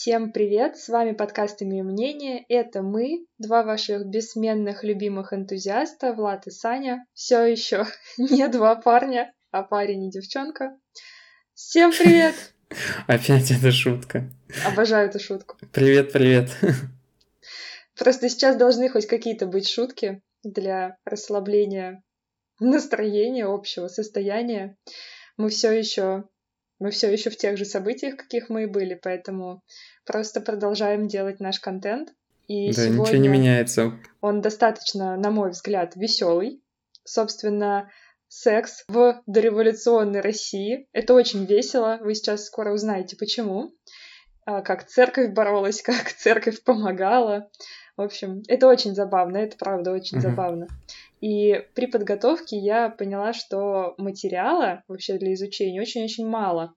Всем привет, с вами подкаст «Имя мнения». Это мы, два ваших бессменных любимых энтузиаста, Влад и Саня. Все еще не два парня, а парень и девчонка. Всем привет! Опять эта шутка. Обожаю эту шутку. Привет-привет. Просто сейчас должны хоть какие-то быть шутки для расслабления настроения, общего состояния. Мы все еще в тех же событиях, каких мы и были, поэтому просто продолжаем делать наш контент. И да, ничего не меняется. Он достаточно, на мой взгляд, веселый. Собственно, секс в дореволюционной России. Это очень весело. Вы сейчас скоро узнаете, почему. Как церковь боролась, как церковь помогала. В общем, это очень забавно, это правда очень забавно. И при подготовке я поняла, что материала вообще для изучения очень-очень мало.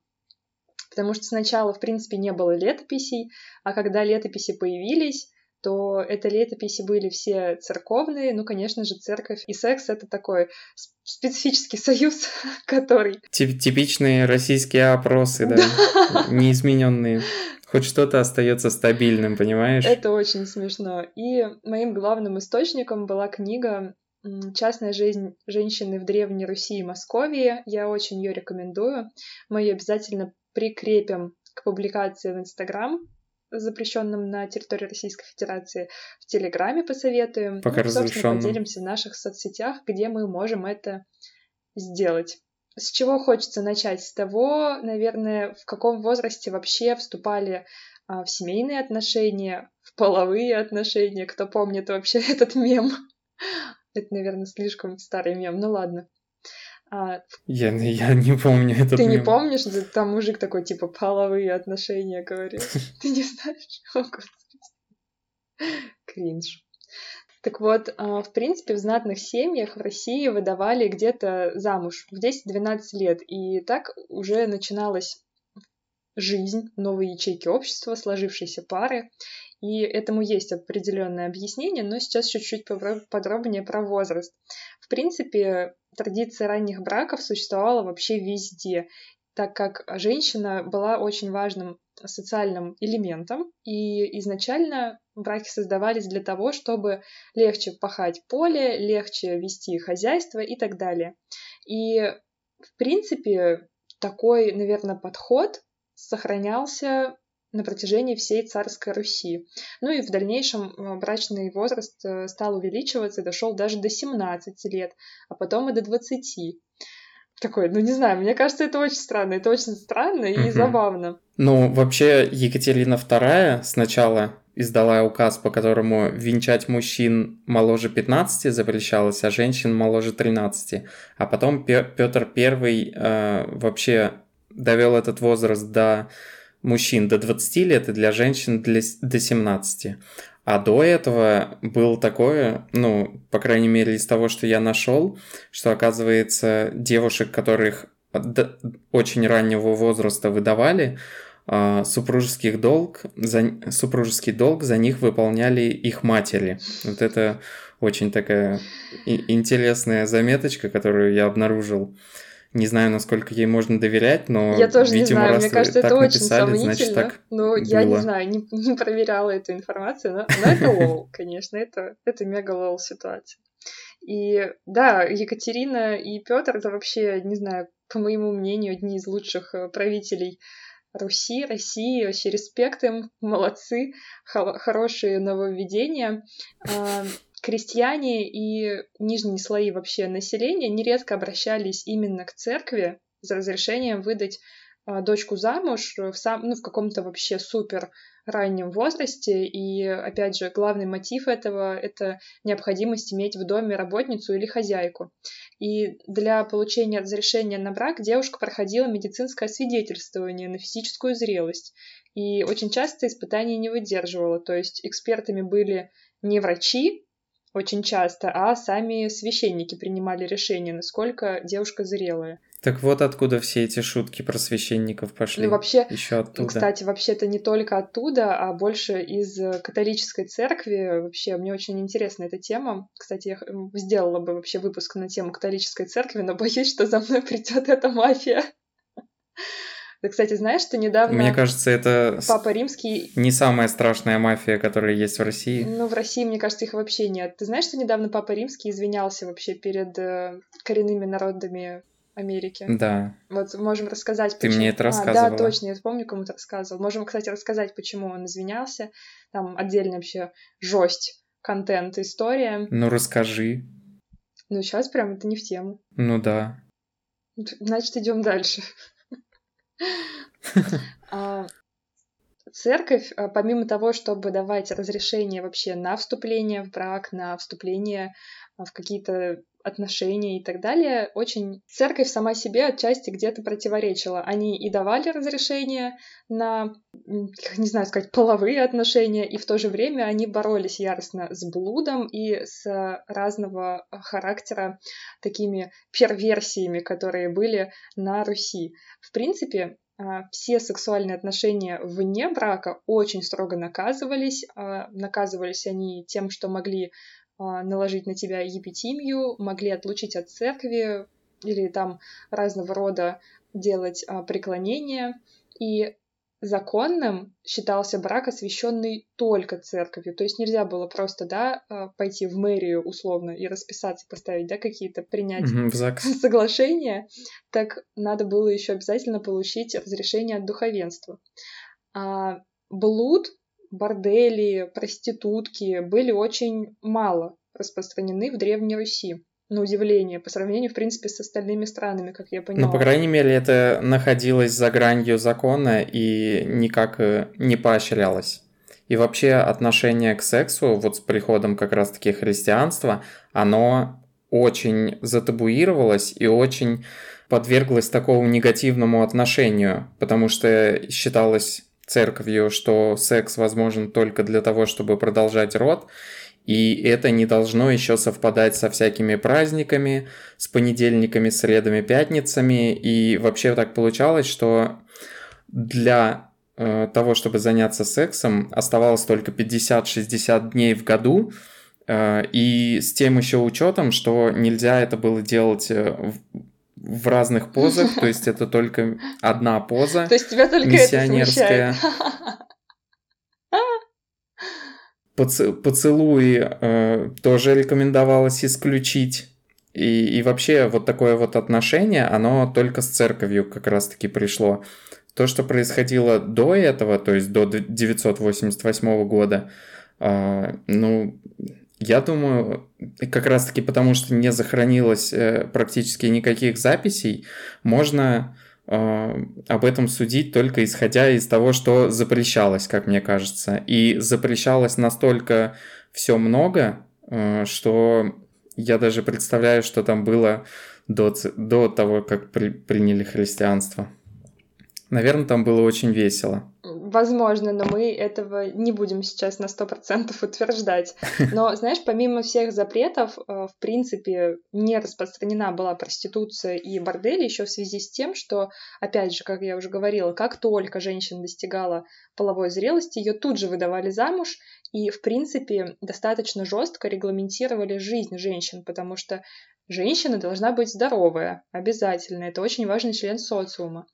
Потому что сначала, в принципе, не было летописей, а когда летописи появились, то это летописи были все церковные. Ну, конечно же, церковь и секс — это такой специфический союз, который... Типичные российские опросы, да, неизмененные. Хоть что-то остается стабильным, понимаешь? Это очень смешно. И моим главным источником была книга «Частная жизнь женщины в Древней Руси и Московии». Я очень ее рекомендую. Мы ее обязательно прикрепим к публикации в Инстаграм, запрещенном на территории Российской Федерации, в Телеграме посоветуем. Пока и, собственно, поделимся в наших соцсетях, где мы можем это сделать. С чего хочется начать? С того, наверное, в каком возрасте вообще вступали в семейные отношения, в половые отношения. Кто помнит вообще этот мем? Это, наверное, слишком старый мем, ну ладно. Я не помню этот мем. Ты не помнишь? Там мужик такой, типа, половые отношения говорил. Ты не знаешь? Кринж. Так вот, в принципе, в знатных семьях в России выдавали где-то замуж в 10-12 лет. И так уже начиналась жизнь, новые ячейки общества, сложившиеся пары. И этому есть определенное объяснение, но сейчас чуть-чуть подробнее про возраст. В принципе, традиция ранних браков существовала вообще везде, так как женщина была очень важным социальным элементом, и изначально браки создавались для того, чтобы легче пахать поле, легче вести хозяйство и так далее. И, в принципе, такой, наверное, подход сохранялся на протяжении всей царской Руси. Ну и в дальнейшем брачный возраст стал увеличиваться и дошел даже до 17 лет, а потом и до 20. Такой, ну не знаю, мне кажется, это очень странно и забавно. Ну, вообще, Екатерина II сначала издала указ, по которому венчать мужчин моложе 15 запрещалось, а женщин моложе 13. А потом Петр I вообще довел этот возраст до... мужчин до 20 лет и для женщин до 17. А до этого было такое, ну, по крайней мере, из того, что я нашел, что, оказывается, девушек, которых до очень раннего возраста выдавали, супружеский долг за них выполняли их матери. Вот это очень такая интересная заметочка, которую я обнаружил. Не знаю, насколько ей можно доверять, но, я тоже видимо, не знаю. Раз мне кажется, так это написали, очень значит, так было. Я не знаю, не проверяла эту информацию, но это лол, конечно, это мега лол ситуация. И да, Екатерина и Петр — это вообще, не знаю, по моему мнению, одни из лучших правителей Руси, России, вообще респект им, молодцы, хорошие нововведения. Крестьяне и нижние слои вообще населения нередко обращались именно к церкви за разрешением выдать дочку замуж в каком-то вообще супер раннем возрасте. И, опять же, главный мотив этого — это необходимость иметь в доме работницу или хозяйку. И для получения разрешения на брак девушка проходила медицинское освидетельствование на физическую зрелость. И очень часто испытаний не выдерживала. То есть экспертами были не врачи, очень часто, а сами священники принимали решение, насколько девушка зрелая. Так вот откуда все эти шутки про священников пошли. Ну, вообще, еще оттуда. Кстати, вообще-то не только оттуда, а больше из католической церкви. Вообще, мне очень интересна эта тема. Кстати, я сделала бы вообще выпуск на тему католической церкви, но боюсь, что за мной придет эта мафия. Ты, кстати, знаешь, что недавно... Мне кажется, это Папа Римский... не самая страшная мафия, которая есть в России. Ну, в России, мне кажется, их вообще нет. Ты знаешь, что недавно Папа Римский извинялся вообще перед коренными народами Америки? Да. Вот можем рассказать, почему... Ты мне это рассказывала. Да, точно, я помню, кому-то рассказывал. Можем, кстати, рассказать, почему он извинялся. Там отдельно вообще жесть, контент, история. Ну, расскажи. Ну, сейчас прям это не в тему. Ну, да. Значит, идем дальше. Церковь, помимо того, чтобы давать разрешение вообще на вступление в брак, на вступление в какие-то отношения и так далее, очень церковь сама себе отчасти где-то противоречила. Они и давали разрешение на, не знаю, сказать, половые отношения, и в то же время они боролись яростно с блудом и с разного характера такими перверсиями, которые были на Руси. В принципе, все сексуальные отношения вне брака очень строго наказывались. Наказывались они тем, что могли наложить на тебя епитимию, могли отлучить от церкви или там разного рода делать преклонения. И законным считался брак, освященный только церковью. То есть нельзя было просто, да, пойти в мэрию условно и расписаться, поставить, да, какие-то, принять соглашения. Так надо было еще обязательно получить разрешение от духовенства. А блуд, бордели, проститутки были очень мало распространены в Древней Руси. На удивление, по сравнению, в принципе, с остальными странами, как я поняла. Ну, по крайней мере, это находилось за гранью закона и никак не поощрялось. И вообще отношение к сексу, вот с приходом как раз-таки христианства, оно очень затабуировалось и очень подверглось такому негативному отношению, потому что считалось церковью, что секс возможен только для того, чтобы продолжать род, и это не должно еще совпадать со всякими праздниками, с понедельниками, средами, пятницами, и вообще так получалось, что для того, чтобы заняться сексом, оставалось только 50-60 дней в году, и с тем еще учетом, что нельзя это было делать в разных позах, то есть это только одна поза, то есть тебя только миссионерская. Это смущает. Поцелуи тоже рекомендовалось исключить. И вообще вот такое вот отношение, оно только с церковью как раз-таки пришло. То, что происходило до этого, то есть до 988 года, ну, я думаю, как раз-таки потому, что не сохранилось практически никаких записей, можно об этом судить только исходя из того, что запрещалось, как мне кажется. И запрещалось настолько все много, что я даже представляю, что там было до того, как приняли христианство. Наверное, там было очень весело. Возможно, но мы этого не будем сейчас на 100% утверждать. Но, знаешь, помимо всех запретов, в принципе, не распространена была проституция и бордели еще в связи с тем, что, опять же, как я уже говорила, как только женщина достигала половой зрелости, ее тут же выдавали замуж, и, в принципе, достаточно жестко регламентировали жизнь женщин, потому что женщина должна быть здоровая, обязательно. Это очень важный член социума.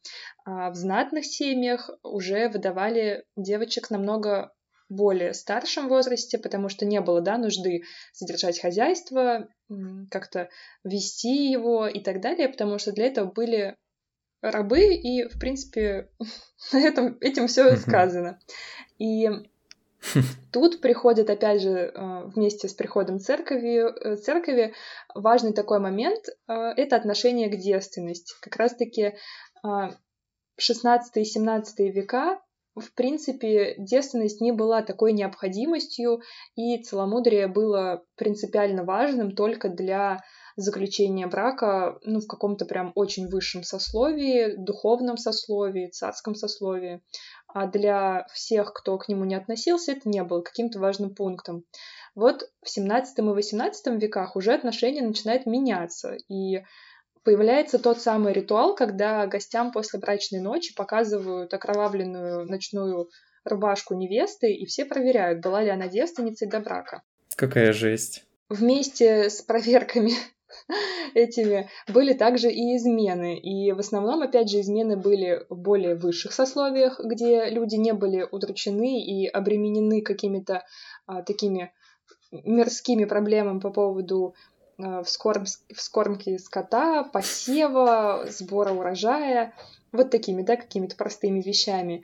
А в знатных семьях уже выдавали девочек намного более старшем возрасте, потому что не было, да, нужды содержать хозяйство, как-то вести его и так далее, потому что для этого были рабы, и, в принципе, этим все сказано. И тут приходит, опять же, вместе с приходом церкви важный такой момент — это отношение к девственности. Как раз-таки 16-17 века, в принципе, девственность не была такой необходимостью, и целомудрие было принципиально важным только для заключения брака, ну, в каком-то прям очень высшем сословии, духовном сословии, царском сословии. А для всех, кто к нему не относился, это не было каким-то важным пунктом. Вот в 17 и 18 веках уже отношения начинают меняться, и появляется тот самый ритуал, когда гостям после брачной ночи показывают окровавленную ночную рубашку невесты, и все проверяют, была ли она девственницей до брака. Какая жесть. Вместе с проверками этими, были также и измены. И в основном, опять же, измены были в более высших сословиях, где люди не были удручены и обременены какими-то такими мирскими проблемами по поводу вскормки скота, посева, сбора урожая, вот такими, да, какими-то простыми вещами.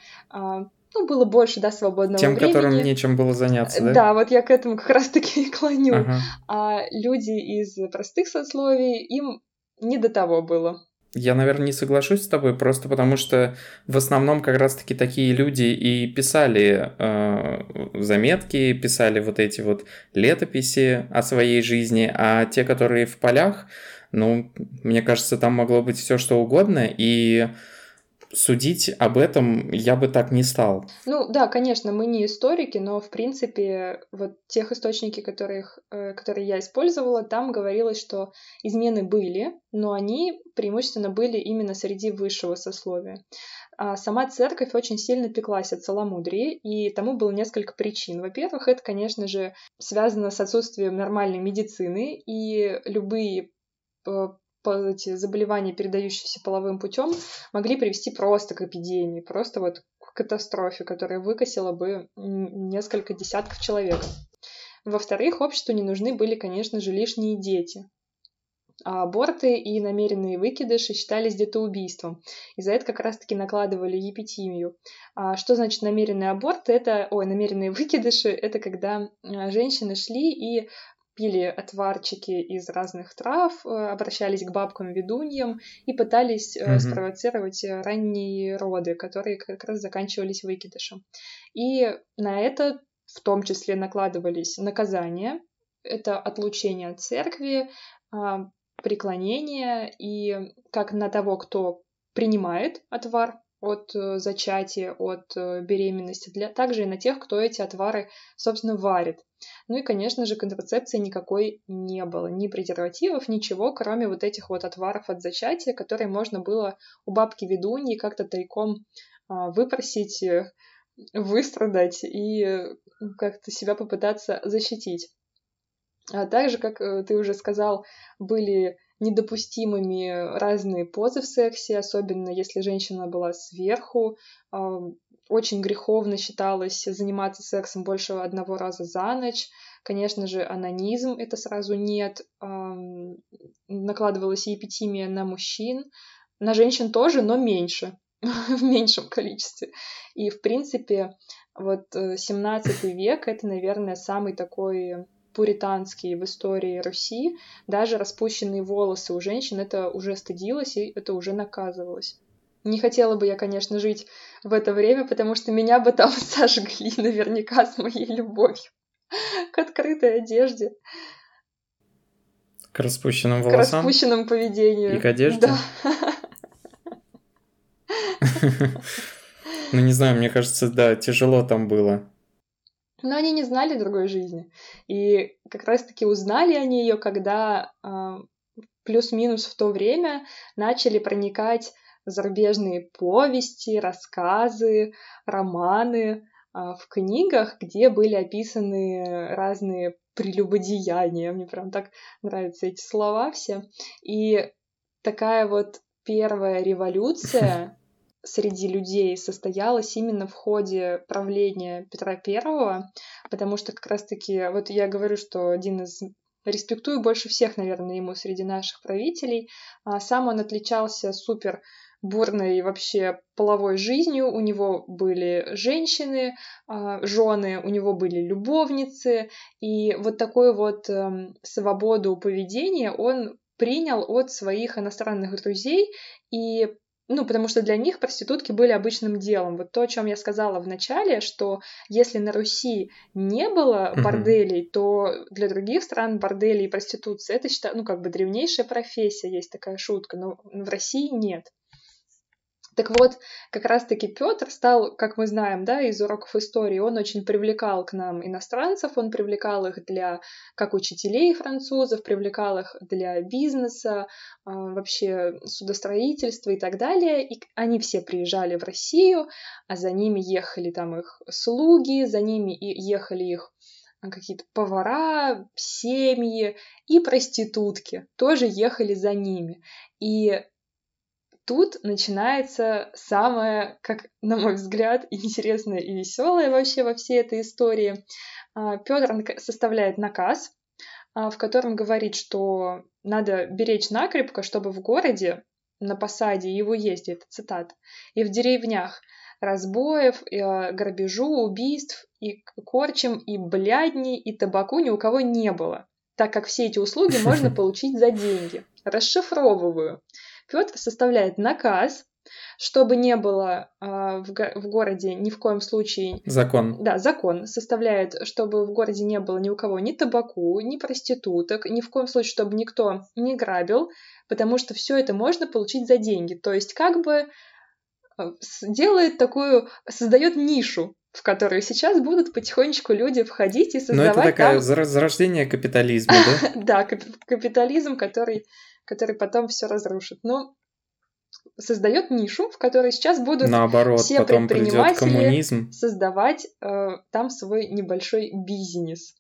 Ну, было больше, да, свободного времени. Тем, которым нечем было заняться, да? Да, вот я к этому как раз-таки и клоню. Ага. А люди из простых сословий, им не до того было. Я, наверное, не соглашусь с тобой, просто потому что в основном как раз-таки такие люди и писали заметки, писали вот эти вот летописи о своей жизни, а те, которые в полях, ну, мне кажется, там могло быть все что угодно, и судить об этом я бы так не стал. Ну да, конечно, мы не историки, но в принципе вот тех источники, которые я использовала, там говорилось, что измены были, но они преимущественно были именно среди высшего сословия. А сама церковь очень сильно пеклась от целомудрия, и тому было несколько причин. Во-первых, это, конечно же, связано с отсутствием нормальной медицины, и любые эти заболевания, передающиеся половым путем, могли привести просто к эпидемии, просто вот к катастрофе, которая выкосила бы несколько десятков человек. Во-вторых, обществу не нужны были, конечно же, лишние дети. А аборты и намеренные выкидыши считались детоубийством. И за это как раз-таки накладывали епитимию. А что значит намеренный аборт? Намеренные выкидыши — это когда женщины шли и пили отварчики из разных трав, обращались к бабкам-ведуньям и пытались спровоцировать ранние роды, которые как раз заканчивались выкидышем. И на это в том числе накладывались наказания. Это отлучение от церкви, преклонение и как на того, кто принимает отвар от зачатия, от беременности, также и на тех, кто эти отвары, собственно, варит. Ну и, конечно же, контрацепции никакой не было, ни презервативов, ничего, кроме вот этих вот отваров от зачатия, которые можно было у бабки-ведуньи как-то тайком выпросить, выстрадать и как-то себя попытаться защитить. А также, как ты уже сказал, были недопустимыми разные позы в сексе, особенно если женщина была сверху. Очень греховно считалось заниматься сексом больше одного раза за ночь. Конечно же, анонизм — это сразу нет. Накладывалась епитимия на мужчин. На женщин тоже, но меньше, в меньшем количестве. И, в принципе, вот 17 век — это, наверное, самый такой пуританский в истории Руси. Даже распущенные волосы у женщин — это уже стыдилось, и это уже наказывалось. Не хотела бы я, конечно, жить в это время, потому что меня бы там сожгли наверняка с моей любовью к открытой одежде. К распущенным волосам? К распущенному поведению. И к одежде? Да. Ну, не знаю, мне кажется, да, тяжело там было. Но они не знали другой жизни. И как раз-таки узнали они ее, когда плюс-минус в то время начали проникать зарубежные повести, рассказы, романы в книгах, где были описаны разные прелюбодеяния. Мне прям так нравятся эти слова все. И такая вот первая революция среди людей состоялась именно в ходе правления Петра I, потому что как раз-таки, вот я говорю, что респектую больше всех, наверное, ему среди наших правителей. Сам он отличался супер бурной вообще половой жизнью. У него были женщины, жены, у него были любовницы. И вот такую вот свободу поведения он принял от своих иностранных друзей. И, ну, потому что для них проститутки были обычным делом. Вот то, о чем я сказала в начале, что если на Руси не было борделей, то для других стран бордели и проституция — это, считаю, ну, как бы древнейшая профессия, есть такая шутка, но в России нет. Так вот, как раз-таки Петр стал, как мы знаем, да, из уроков истории, он очень привлекал к нам иностранцев, он привлекал их как учителей французов, привлекал их для бизнеса, вообще судостроительства и так далее. И они все приезжали в Россию, а за ними ехали там их слуги, за ними ехали их какие-то повара, семьи и проститутки тоже ехали за ними. И тут начинается самое, как, на мой взгляд, интересное и веселое вообще во всей этой истории. Петр составляет наказ, в котором говорит, что надо беречь накрепко, чтобы в городе, на посаде и в уезде, это цитата, и в деревнях разбоев, грабежу, убийств, и корчем, и блядней, и табаку ни у кого не было, так как все эти услуги можно получить за деньги. Расшифровываю. Петр составляет наказ, чтобы не было в городе ни в коем случае... Закон. Да, закон составляет, чтобы в городе не было ни у кого ни табаку, ни проституток, ни в коем случае, чтобы никто не грабил, потому что все это можно получить за деньги. То есть как бы делает такую... создает нишу, в которую сейчас будут потихонечку люди входить и создавать... Но это такое зарождение капитализма, да? Да, капитализм, который потом все разрушит. Но создает нишу, в которой сейчас будут все предприниматели создавать там свой небольшой бизнес.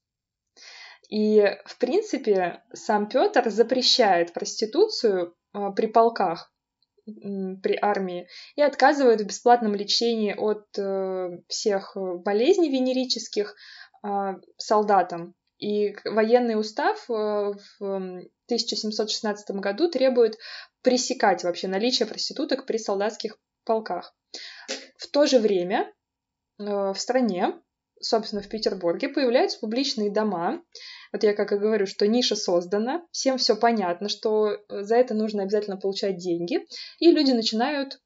И, в принципе, сам Петр запрещает проституцию при полках, при армии, и отказывает в бесплатном лечении от всех болезней венерических солдатам. И военный устав в 1716 году требует пресекать вообще наличие проституток при солдатских полках. В то же время в стране, собственно, в Петербурге, появляются публичные дома. Вот я как и говорю, что ниша создана, всем все понятно, что за это нужно обязательно получать деньги, и люди начинают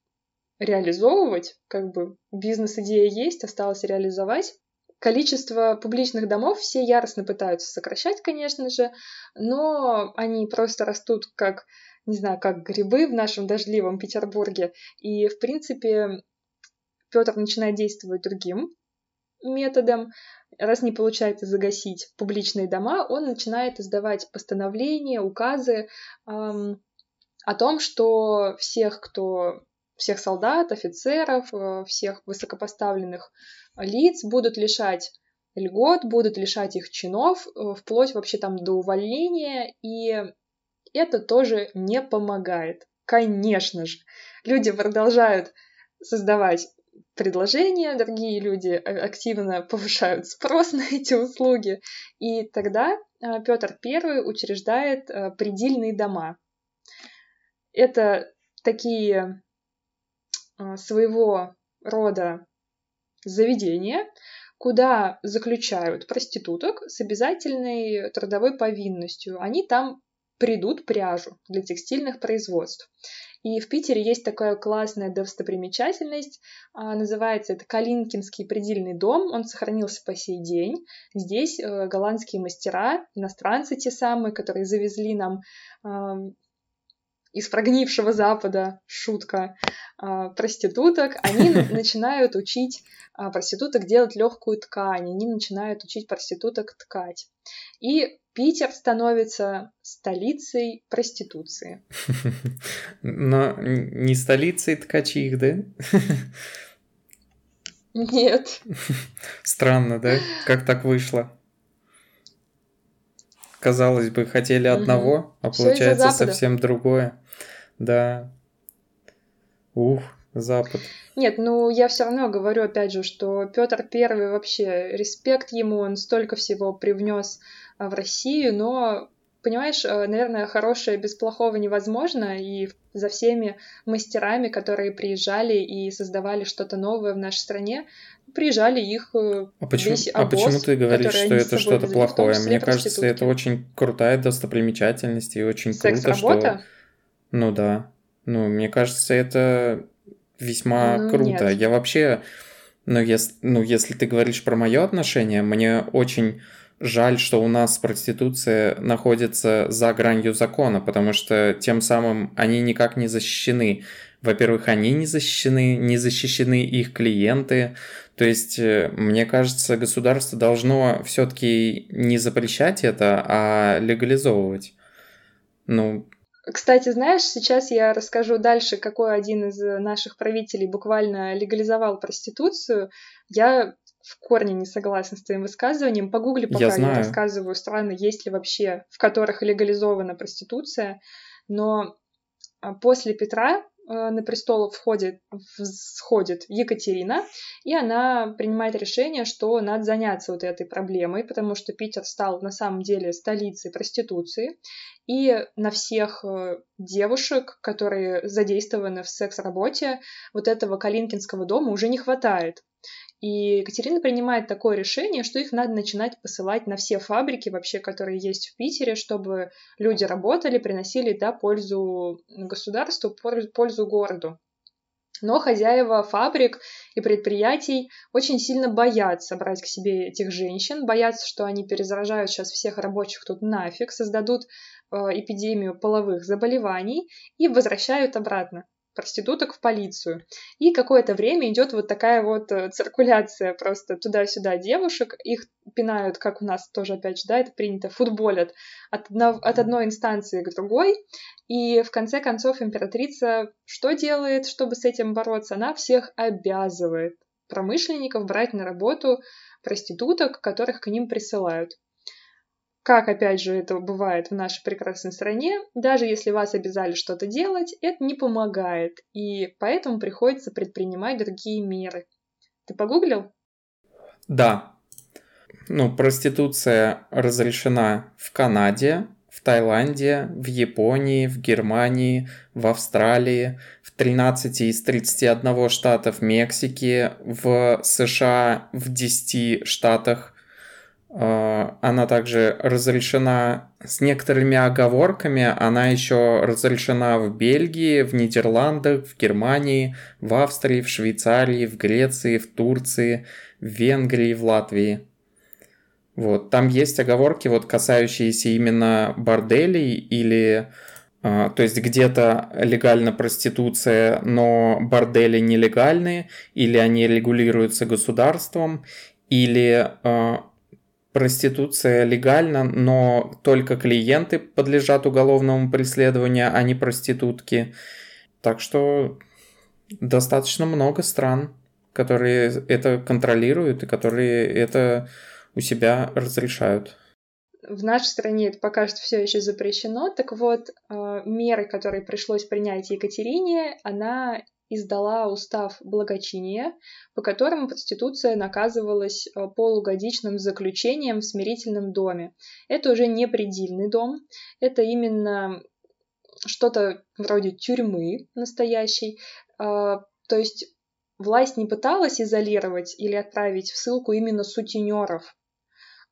реализовывать, как бы бизнес-идея есть, осталось реализовать. Количество публичных домов все яростно пытаются сокращать, конечно же, но они просто растут как, не знаю, как грибы в нашем дождливом Петербурге. И, в принципе, Петр начинает действовать другим методом. Раз не получается загасить публичные дома, он начинает издавать постановления, указы о том, что всех солдат, офицеров, всех высокопоставленных лиц будут лишать льгот, будут лишать их чинов, вплоть вообще там до увольнения, и это тоже не помогает. Конечно же, люди продолжают создавать предложения, другие люди активно повышают спрос на эти услуги, и тогда Петр I учреждает предельные дома. Это такие своего рода заведения, куда заключают проституток с обязательной трудовой повинностью. Они там придут пряжу для текстильных производств. И в Питере есть такая классная достопримечательность, называется это Калинкинский предельный дом, он сохранился по сей день. Здесь голландские мастера, иностранцы те самые, которые завезли нам из прогнившего Запада, шутка, проституток, они начинают учить проституток делать легкую ткань, они начинают учить проституток ткать. И Питер становится столицей проституции. Но не столицей ткачих, да? Нет. Странно, да? Как так вышло? Казалось бы, хотели одного, а получается совсем другое. Да. Ух, Запад. Нет, ну я все равно говорю, опять же, что Петр I вообще, респект ему, он столько всего привнес в Россию, но, понимаешь, наверное, хорошее без плохого невозможно, и за всеми мастерами, которые приезжали и создавали что-то новое в нашей стране, приезжали их весь обоз. А почему ты говоришь, что это что-то плохое? Мне кажется, это очень крутая достопримечательность и очень круто, что... Ну да. Ну, мне кажется, это весьма круто. Нет. Я вообще... если ты говоришь про мое отношение, мне очень жаль, что у нас проституция находится за гранью закона, потому что тем самым они никак не защищены. Во-первых, они не защищены их клиенты. То есть, мне кажется, государство должно все-таки не запрещать это, а легализовывать. Кстати, знаешь, сейчас я расскажу дальше, какой один из наших правителей буквально легализовал проституцию. Я в корне не согласна с твоим высказыванием. Погугли, пока я рассказываю страны, есть ли вообще, в которых легализована проституция. Но после Петра на престол всходит Екатерина, и она принимает решение, что надо заняться вот этой проблемой, потому что Питер стал на самом деле столицей проституции, и на всех девушек, которые задействованы в секс-работе, вот этого Калинкинского дома уже не хватает. И Екатерина принимает такое решение, что их надо начинать посылать на все фабрики вообще, которые есть в Питере, чтобы люди работали, приносили, да, пользу государству, пользу городу. Но хозяева фабрик и предприятий очень сильно боятся брать к себе этих женщин, боятся, что они перезаражают сейчас всех рабочих тут нафиг, создадут эпидемию половых заболеваний и возвращают обратно проституток в полицию. И какое-то время идет вот такая вот циркуляция просто туда-сюда девушек. Их пинают, как у нас тоже, опять же, да, это принято, футболят от одной инстанции к другой. И в конце концов императрица что делает, чтобы с этим бороться? Она всех обязывает промышленников брать на работу проституток, которых к ним присылают. Как, опять же, это бывает в нашей прекрасной стране, даже если вас обязали что-то делать, это не помогает, и поэтому приходится предпринимать другие меры. Ты погуглил? Да. Проституция разрешена в Канаде, в Таиланде, в Японии, в Германии, в Австралии, в 13 из 31 штатов Мексики, в США, в 10 штатах. Она также разрешена с некоторыми оговорками, она еще разрешена в Бельгии, в Нидерландах, в Германии, в Австрии, в Швейцарии, в Греции, в Турции, в Венгрии, в Латвии. Вот. Там есть оговорки, касающиеся именно борделей или... То есть где-то легальна проституция, но бордели нелегальны, или они регулируются государством, или... Проституция легальна, но только клиенты подлежат уголовному преследованию, а не проститутки. Так что достаточно много стран, которые это контролируют и которые это у себя разрешают. В нашей стране это пока что все еще запрещено. Так вот, меры, которые пришлось принять Екатерине, она... издала Устав благочиния, по которому проституция наказывалась полугодичным заключением в смирительном доме. Это уже не предельный дом, это именно что-то вроде тюрьмы настоящей. То есть власть не пыталась изолировать или отправить в ссылку именно сутенеров,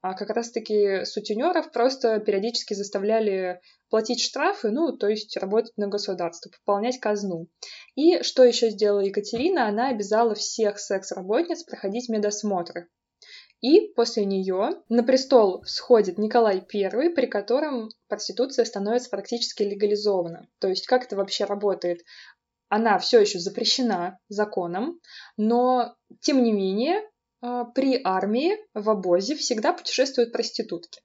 а как раз-таки сутенеров просто периодически заставляли платить штрафы, то есть работать на государство, пополнять казну. И что еще сделала Екатерина? Она обязала всех секс-работниц проходить медосмотры. И после нее на престол всходит Николай I, при котором проституция становится практически легализована. То есть как это вообще работает? Она все еще запрещена законом, но тем не менее при армии в обозе всегда путешествуют проститутки.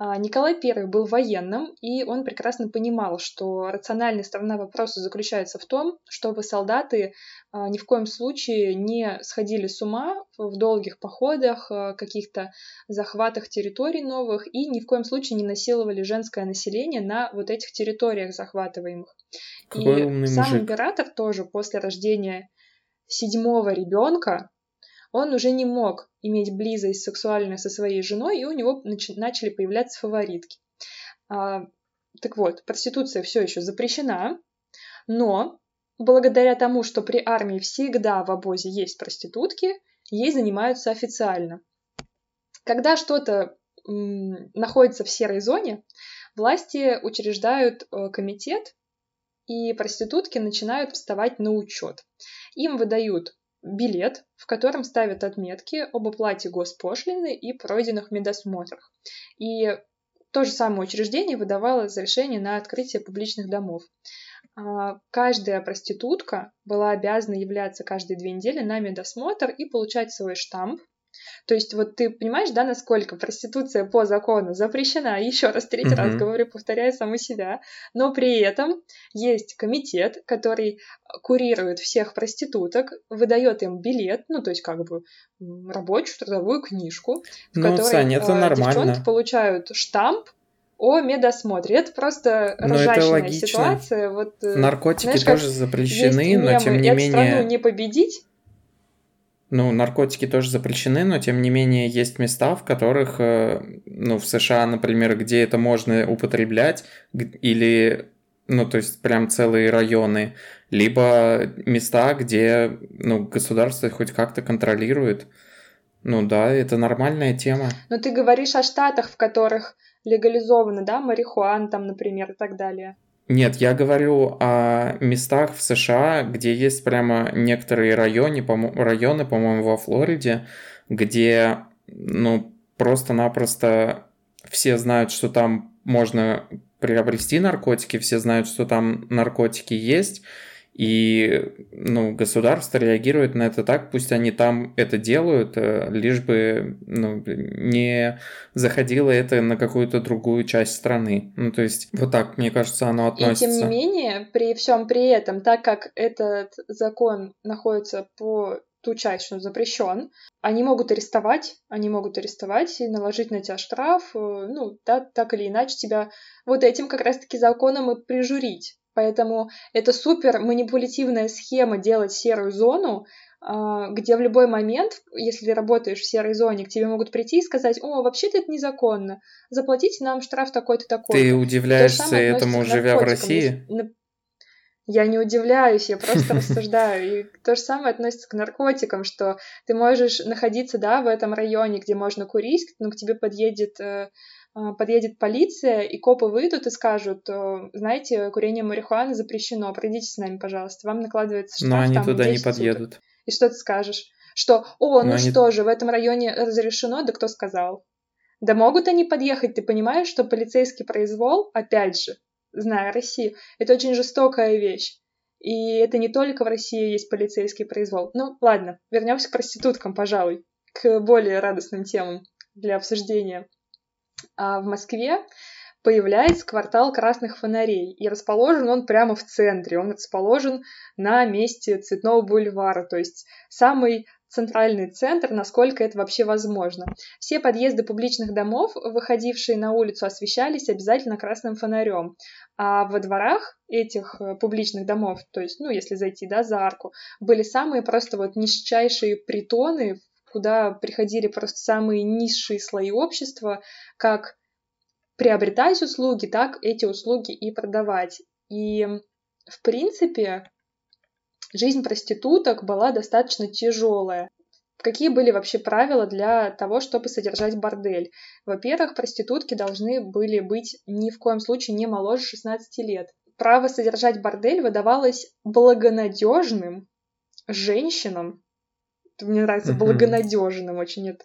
Николай I был военным, и он прекрасно понимал, что рациональная сторона вопроса заключается в том, чтобы солдаты ни в коем случае не сходили с ума в долгих походах, каких-то захватах территорий новых, и ни в коем случае не насиловали женское население на вот этих территориях захватываемых. Какой умный мужик. Сам император тоже после рождения 7-го ребенка он уже не мог иметь близость сексуальную со своей женой, и у него начали появляться фаворитки. Так вот, проституция все еще запрещена, но благодаря тому, что при армии всегда в обозе есть проститутки, ей занимаются официально. Когда что-то находится в серой зоне, власти учреждают комитет, и проститутки начинают вставать на учет. Им выдают билет, в котором ставят отметки об оплате госпошлины и пройденных медосмотрах. И то же самое учреждение выдавало разрешение на открытие публичных домов. Каждая проститутка была обязана являться каждые 2 недели на медосмотр и получать свой штамп, То есть вот ты понимаешь, да, насколько проституция по закону запрещена, еще раз, третий раз говорю, повторяю саму себя, но при этом есть комитет, который курирует всех проституток, выдает им билет, ну, то есть как бы рабочую трудовую книжку, в которой Саня, это девчонки получают штамп о медосмотре. Это просто ржачная ситуация. Вот, наркотики, знаешь, тоже запрещены, но тем не менее... страну не победить. Ну, наркотики тоже запрещены, но тем не менее есть места, в которых, ну, в США, например, где это можно употреблять, или, ну, то есть прям целые районы, либо места, где, ну, государство хоть как-то контролирует. Ну да, это нормальная тема. Но ты говоришь о штатах, в которых легализовано, да, марихуана там, например, и так далее. Нет, я говорю о местах в США, где есть прямо некоторые районы, по-моему, во Флориде, где, ну, просто-напросто все знают, что там можно приобрести наркотики, все знают, что там наркотики есть, и, ну, государство реагирует на это так, пусть они там это делают, лишь бы, ну, не заходило это на какую-то другую часть страны. Ну, то есть, вот так, мне кажется, оно относится. И, тем не менее, при всем при этом, так как этот закон находится по ту часть, что запрещен, они могут арестовать, и наложить на тебя штраф, ну, да, так или иначе тебя вот этим как раз-таки законом и прижурить. Поэтому это супер манипулятивная схема делать серую зону, где в любой момент, если ты работаешь в серой зоне, к тебе могут прийти и сказать: «О, вообще-то это незаконно, заплатите нам штраф такой-то, такой-то». Ты удивляешься этому, живя в России? Я не удивляюсь, я просто рассуждаю. И то же самое относится к наркотикам, что ты можешь находиться, да, в этом районе, где можно курить, но к тебе подъедет полиция, и копы выйдут и скажут: знаете, курение марихуаны запрещено, пройдите с нами, пожалуйста, вам накладывается штраф. Но они там туда 10 не подъедут. Суток. И что ты скажешь? Что, о, ну они... что же, в этом районе разрешено, да кто сказал? Да могут они подъехать, ты понимаешь, что полицейский произвол, опять же, зная Россию, это очень жестокая вещь. И это не только в России есть полицейский произвол. Ну, ладно, вернемся к проституткам, пожалуй, к более радостным темам для обсуждения. А в Москве появляется квартал красных фонарей, и расположен он прямо в центре, он расположен на месте Цветного бульвара, то есть самый центральный центр, насколько это вообще возможно. Все подъезды публичных домов, выходившие на улицу, освещались обязательно красным фонарем, а во дворах этих публичных домов, то есть, ну, если зайти, да, за арку, были самые просто вот нищайшие притоны, куда приходили просто самые низшие слои общества, как приобретать услуги, так эти услуги и продавать. И, в принципе, жизнь проституток была достаточно тяжелая. Какие были вообще правила для того, чтобы содержать бордель? Во-первых, проститутки должны были быть ни в коем случае не моложе 16 лет. Право содержать бордель выдавалось благонадежным женщинам. Мне нравится благонадежным очень это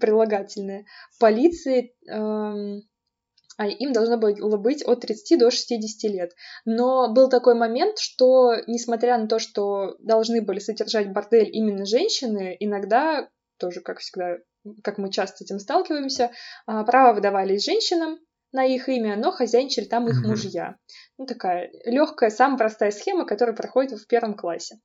прилагательное. Полиции им должно было быть от 30 до 60 лет. Но был такой момент, что, несмотря на то, что должны были содержать бордель именно женщины, иногда, тоже как всегда, как мы часто с этим сталкиваемся, права выдавались женщинам на их имя, но хозяйничали там их мужья. Ну, такая легкая, самая простая схема, которая проходит в первом классе.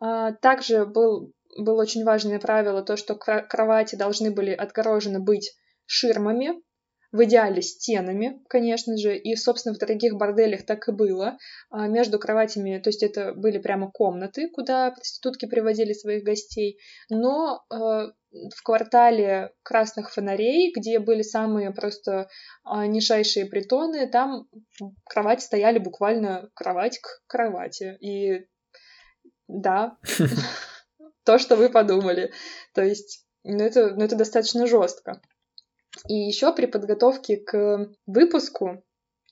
Также было очень важное правило, то, что кровати должны были отгорожены быть ширмами, в идеале стенами, конечно же, и, собственно, в дорогих борделях так и было. Между кроватями, то есть это были прямо комнаты, куда проститутки приводили своих гостей, но в квартале красных фонарей, где были самые просто нишайшие притоны, там кровати стояли буквально кровать к кровати, и да, то, что вы подумали. То есть, ну это достаточно жестко. И еще при подготовке к выпуску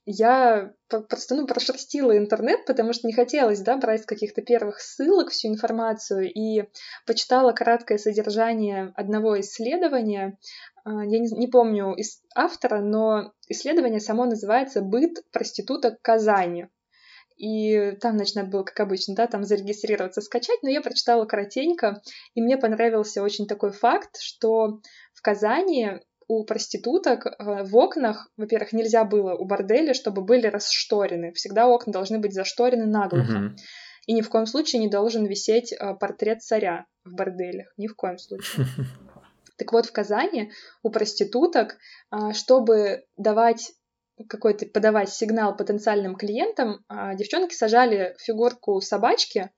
я просто, прошерстила интернет, потому что не хотелось, да, брать с каких-то первых ссылок всю информацию, и почитала краткое содержание одного исследования. Я не помню автора, но исследование само называется «Быт проституток Казани». И там, значит, надо было, как обычно, да, там зарегистрироваться, скачать, но я прочитала коротенько, и мне понравился очень такой факт, что в Казани у проституток в окнах, во-первых, нельзя было у борделя, чтобы были расшторены, всегда окна должны быть зашторены наглухо, и ни в коем случае не должен висеть портрет царя в борделях, ни в коем случае. Так вот, в Казани у проституток, чтобы давать какой-то подавать сигнал потенциальным клиентам, девчонки сажали фигурку собачки,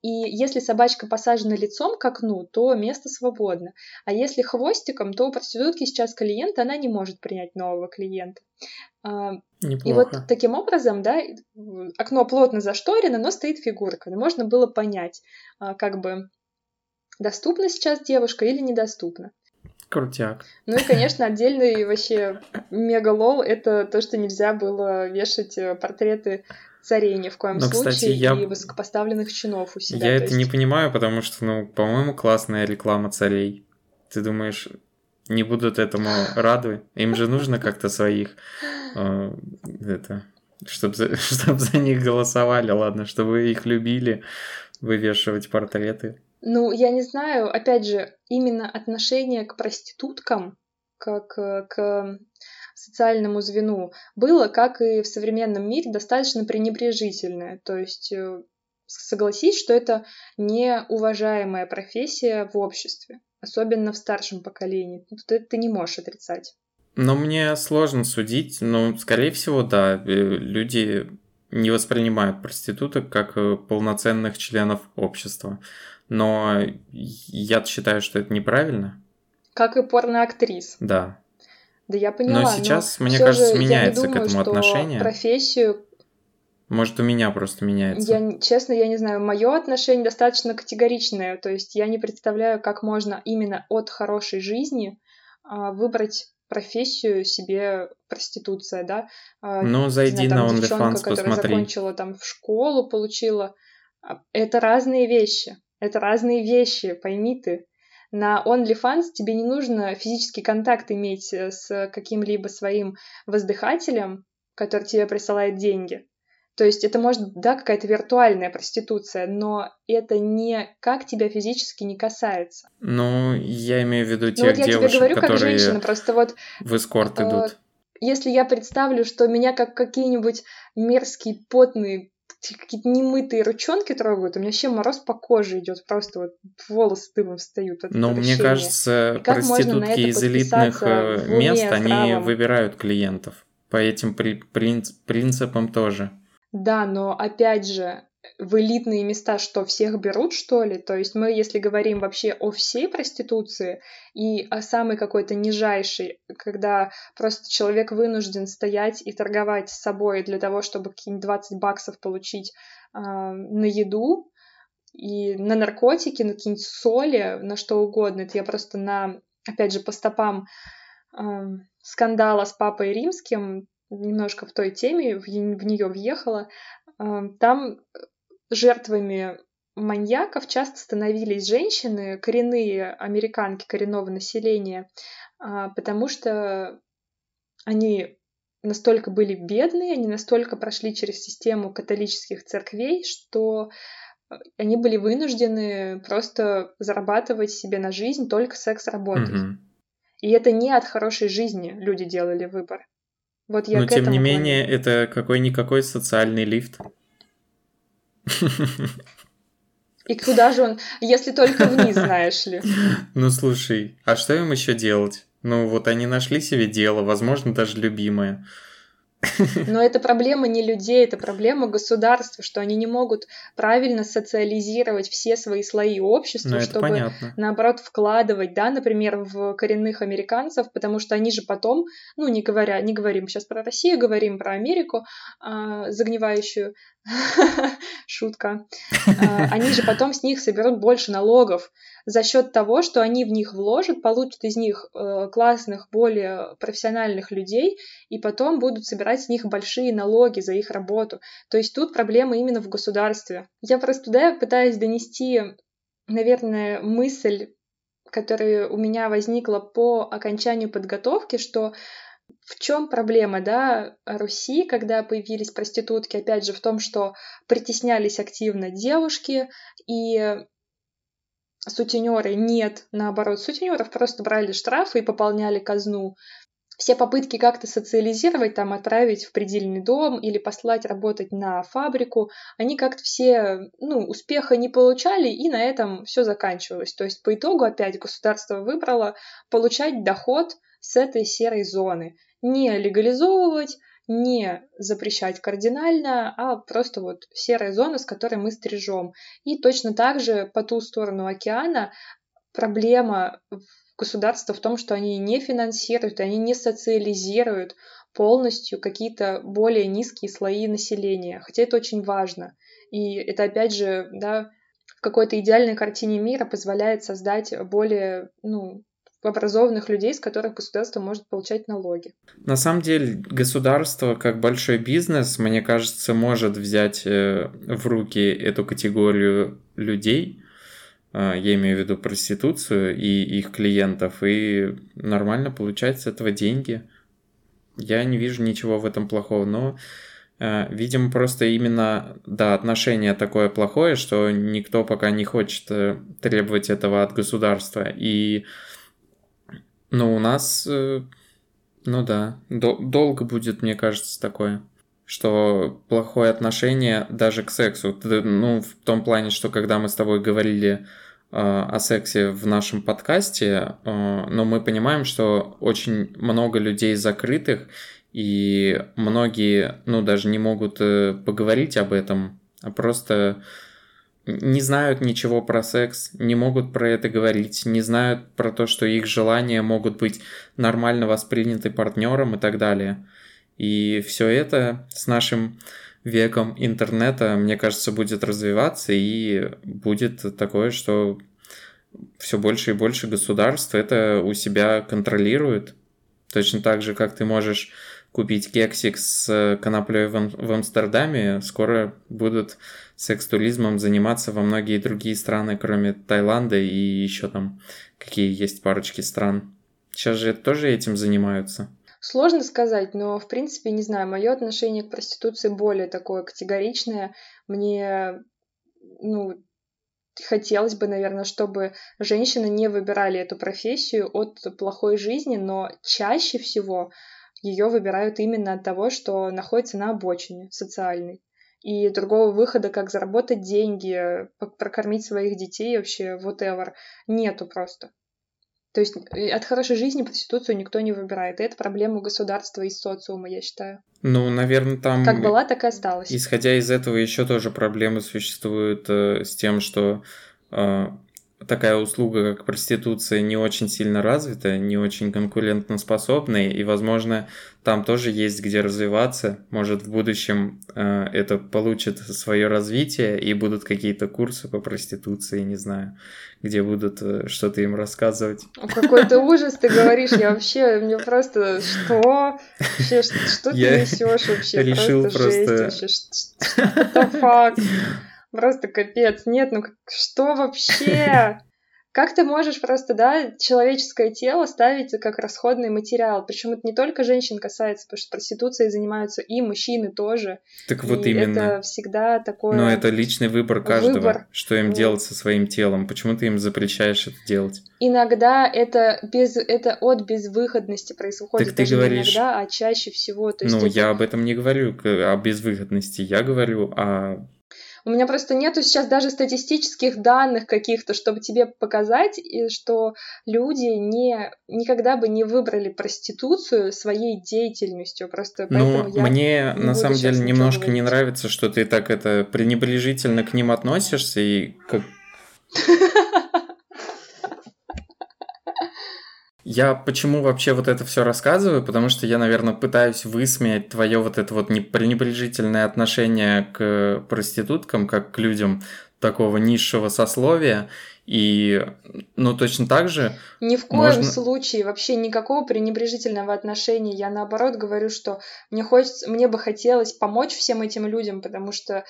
и если собачка посажена лицом к окну, то место свободно. А если хвостиком, то у проститутки сейчас клиент, она не может принять нового клиента. Неплохо. И вот таким образом, да, окно плотно зашторено, но стоит фигурка. Можно было понять, как бы, доступна сейчас девушка или недоступна. Крутяк. Ну и, конечно, отдельный вообще мегалол — это то, что нельзя было вешать портреты царей ни в коем случае, кстати, и высокопоставленных чинов у себя. Я это не понимаю, потому что, ну, по-моему, классная реклама царей. Ты думаешь, не будут этому рады? Им же нужно как-то своих... Чтобы за них голосовали, ладно, чтобы их любили, вывешивать портреты. Ну, я не знаю, опять же, именно отношение к проституткам, как к социальному звену, было, как и в современном мире, достаточно пренебрежительное. То есть, согласись, что это неуважаемая профессия в обществе, особенно в старшем поколении. Тут это ты не можешь отрицать. Но мне сложно судить, но, скорее всего, да, люди не воспринимают проституток как полноценных членов общества. Но я считаю, что это неправильно. Как и порноактрис. Да. Да, я поняла. Но сейчас, мне кажется, меняется к этому отношение. Профессию... Может, у меня просто меняется. Честно, я не знаю. Мое отношение достаточно категоричное. То есть я не представляю, как можно именно от хорошей жизни выбрать профессию себе проституция, да? Ну, зайди на OnlyFans, посмотри. Которая закончила там в школу, получила... Это разные вещи. Это разные вещи, пойми ты. На OnlyFans тебе не нужно физический контакт иметь с каким-либо своим воздыхателем, который тебе присылает деньги. То есть это может, да, какая-то виртуальная проституция, но это никак тебя физически не касается. Ну, я имею в виду тех девушек, которые я тебе говорю, как женщина, просто вот... в эскорт идут. Если я представлю, что меня как какие-нибудь мерзкие, потные, какие-то немытые ручонки трогают, у меня вообще мороз по коже идет, просто вот волосы дымом встают. Но мне кажется, проститутки из элитных мест, они выбирают клиентов. По этим принципам тоже. Да, но опять же, в элитные места что, всех берут, что ли? То есть мы, если говорим вообще о всей проституции и о самой какой-то нижайшей, когда просто человек вынужден стоять и торговать с собой для того, чтобы какие-нибудь 20 баксов получить на еду и на наркотики, на какие-нибудь соли, на что угодно. Это я просто опять же, по стопам скандала с папой Римским, немножко в той теме, в нее въехала. Там жертвами маньяков часто становились женщины, коренные американки, коренного населения, потому что они настолько были бедные, они настолько прошли через систему католических церквей, что они были вынуждены просто зарабатывать себе на жизнь только секс-работой. Mm-hmm. И это не от хорошей жизни люди делали выбор. Вот я но, тем не менее, это какой-никакой социальный лифт. И куда же он, если только вниз, знаешь ли? Ну, слушай, а что им еще делать? Ну, вот они нашли себе дело, возможно, даже любимое. Но это проблема не людей, это проблема государства, что они не могут правильно социализировать все свои слои общества, чтобы, понятно, наоборот, вкладывать, да, например, в коренных американцев, потому что они же потом, ну, не говорим сейчас про Россию, говорим про Америку, загнивающую, шутка, они же потом с них соберут больше налогов за счет того, что они в них вложат, получат из них классных, более профессиональных людей, и потом будут собирать с них большие налоги за их работу. То есть тут проблема именно в государстве. Я просто, да, пытаюсь донести, наверное, мысль, которая у меня возникла по окончанию подготовки, что В чем проблема, да, Руси, когда появились проститутки? Опять же, в том, что притеснялись активно девушки, и сутенеры нет, наоборот, сутенеров просто брали штрафы и пополняли казну. Все попытки как-то социализировать, там, отправить в предельный дом или послать работать на фабрику, они как-то все, успеха не получали, и на этом все заканчивалось. То есть по итогу опять государство выбрало получать доход с этой серой зоны. Не легализовывать, не запрещать кардинально, а просто вот серая зона, с которой мы стрижем. И точно так же по ту сторону океана проблема государства в том, что они не финансируют, они не социализируют полностью какие-то более низкие слои населения, хотя это очень важно. И это, опять же, да, в какой-то идеальной картине мира позволяет создать более, образованных людей, с которых государство может получать налоги. На самом деле государство, как большой бизнес, мне кажется, может взять в руки эту категорию людей, я имею в виду проституцию и их клиентов, и нормально получать с этого деньги. Я не вижу ничего в этом плохого, но, видимо, просто именно, да, отношение такое плохое, что никто пока не хочет требовать этого от государства. И, у нас, долго будет, мне кажется, такое, что плохое отношение даже к сексу. В том плане, что когда мы с тобой говорили о сексе в нашем подкасте, мы понимаем, что очень много людей закрытых, и многие, даже не могут поговорить об этом, а просто не знают ничего про секс, не могут про это говорить, не знают про то, что их желания могут быть нормально восприняты партнером и так далее. И все это с нашим веком интернета, мне кажется, будет развиваться, и будет такое, что все больше и больше государств это у себя контролирует. Точно так же, как ты можешь купить кексик с коноплей в Амстердаме, скоро будут секс-туризмом заниматься во многие другие страны, кроме Таиланда и еще там какие есть парочки стран. Сейчас же тоже этим занимаются. Сложно сказать, но, в принципе, не знаю, мое отношение к проституции более такое категоричное. Мне, хотелось бы, наверное, чтобы женщины не выбирали эту профессию от плохой жизни, но чаще всего ее выбирают именно от того, что находится на обочине социальной. И другого выхода, как заработать деньги, прокормить своих детей, вообще, whatever, нету просто. То есть от хорошей жизни проституцию никто не выбирает. И это проблема государства и социума, я считаю. Наверное, там... Как была, так и осталась. Исходя из этого, еще тоже проблемы существуют с тем, что такая услуга, как проституция, не очень сильно развита, не очень конкурентоспособна. И, возможно, там тоже есть где развиваться. Может, в будущем это получит свое развитие, и будут какие-то курсы по проституции, не знаю, где будут что-то им рассказывать. Какой-то ужас ты говоришь, я вообще, мне просто, что? Вообще, что ты несешь вообще? Решил просто... Жесть вообще, что факт? Просто капец, нет, что вообще? Как ты можешь просто, человеческое тело ставить как расходный материал? Причем это не только женщин касается, потому что проституцией занимаются и мужчины тоже. Так вот именно. Это всегда такое... Но это личный выбор каждого, что им делать со своим телом. Почему ты им запрещаешь это делать? Иногда это от безвыходности происходит. Так ты говоришь... Не иногда, а чаще всего. То есть я об этом не говорю, о безвыходности. Я говорю о... У меня просто нету сейчас даже статистических данных каких-то, чтобы тебе показать, что люди никогда бы не выбрали проституцию своей деятельностью. Просто поэтому я мне не на буду самом деле немножко говорить. Не нравится, что ты так это пренебрежительно к ним относишься и как... Я почему вообще вот это все рассказываю? Потому что я, наверное, пытаюсь высмеять твое вот это вот пренебрежительное отношение к проституткам, как к людям такого низшего сословия. И, точно так же... Ни в коем случае, вообще никакого пренебрежительного отношения. Я, наоборот, говорю, что мне бы хотелось помочь всем этим людям, потому что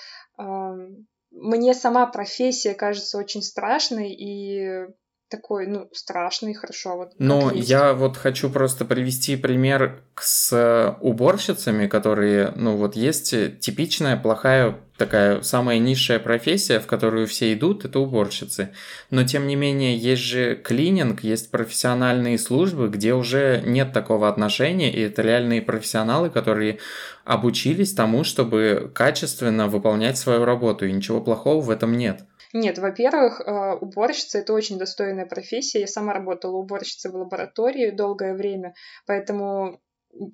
мне сама профессия кажется очень страшной, и... такой, ну, страшный, хорошо. Вот, ну, я вот хочу просто привести пример с уборщицами, которые, ну, вот есть типичная плохая такая самая низшая профессия, в которую все идут, это уборщицы. Но, тем не менее, есть же клининг, есть профессиональные службы, где уже нет такого отношения, и это реальные профессионалы, которые обучились тому, чтобы качественно выполнять свою работу, и ничего плохого в этом нет. Нет, во-первых, уборщица – это очень достойная профессия. Я сама работала уборщицей в лаборатории долгое время, поэтому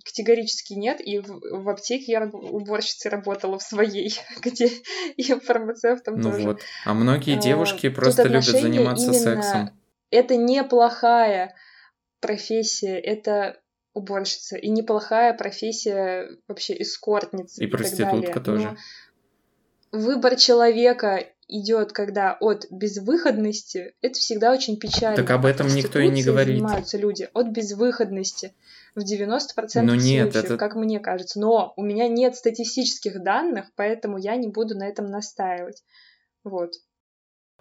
категорически нет. И в аптеке я уборщицей работала в своей, где и фармацевтом тоже. Вот. А многие девушки просто любят заниматься сексом. Это неплохая профессия, это уборщица. И неплохая профессия вообще эскортница. И проститутка тоже. Но выбор человека идет, когда от безвыходности, это всегда очень печально. Так об этом никто и не говорит. Занимаются люди от безвыходности в 90% случаев, это... как мне кажется. Но у меня нет статистических данных, поэтому я не буду на этом настаивать. Вот.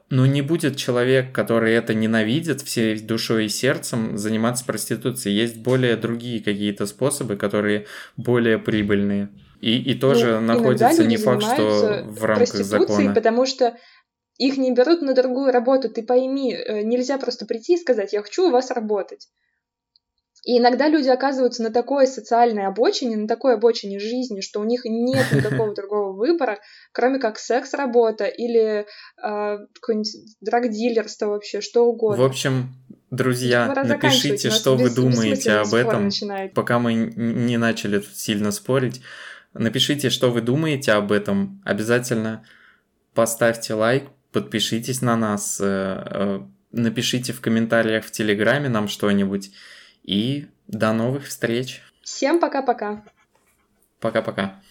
Ну, не будет человек, который это ненавидит всей душой и сердцем, заниматься проституцией. Есть более другие какие-то способы, которые более прибыльные. И тоже ну, находится не факт, что в рамках закона. Потому что их не берут на другую работу. Ты пойми, нельзя просто прийти и сказать, я хочу у вас работать. И иногда люди оказываются на такой социальной обочине, на такой обочине жизни, что у них нет никакого другого выбора, кроме как секс-работа или какое-нибудь драгдилерство вообще, что угодно. В общем, друзья, напишите, что вы думаете об этом, пока мы не начали сильно спорить. Напишите, что вы думаете об этом. Обязательно поставьте лайк, подпишитесь на нас, напишите в комментариях в Телеграме нам что-нибудь. И до новых встреч. Всем пока-пока. Пока-пока.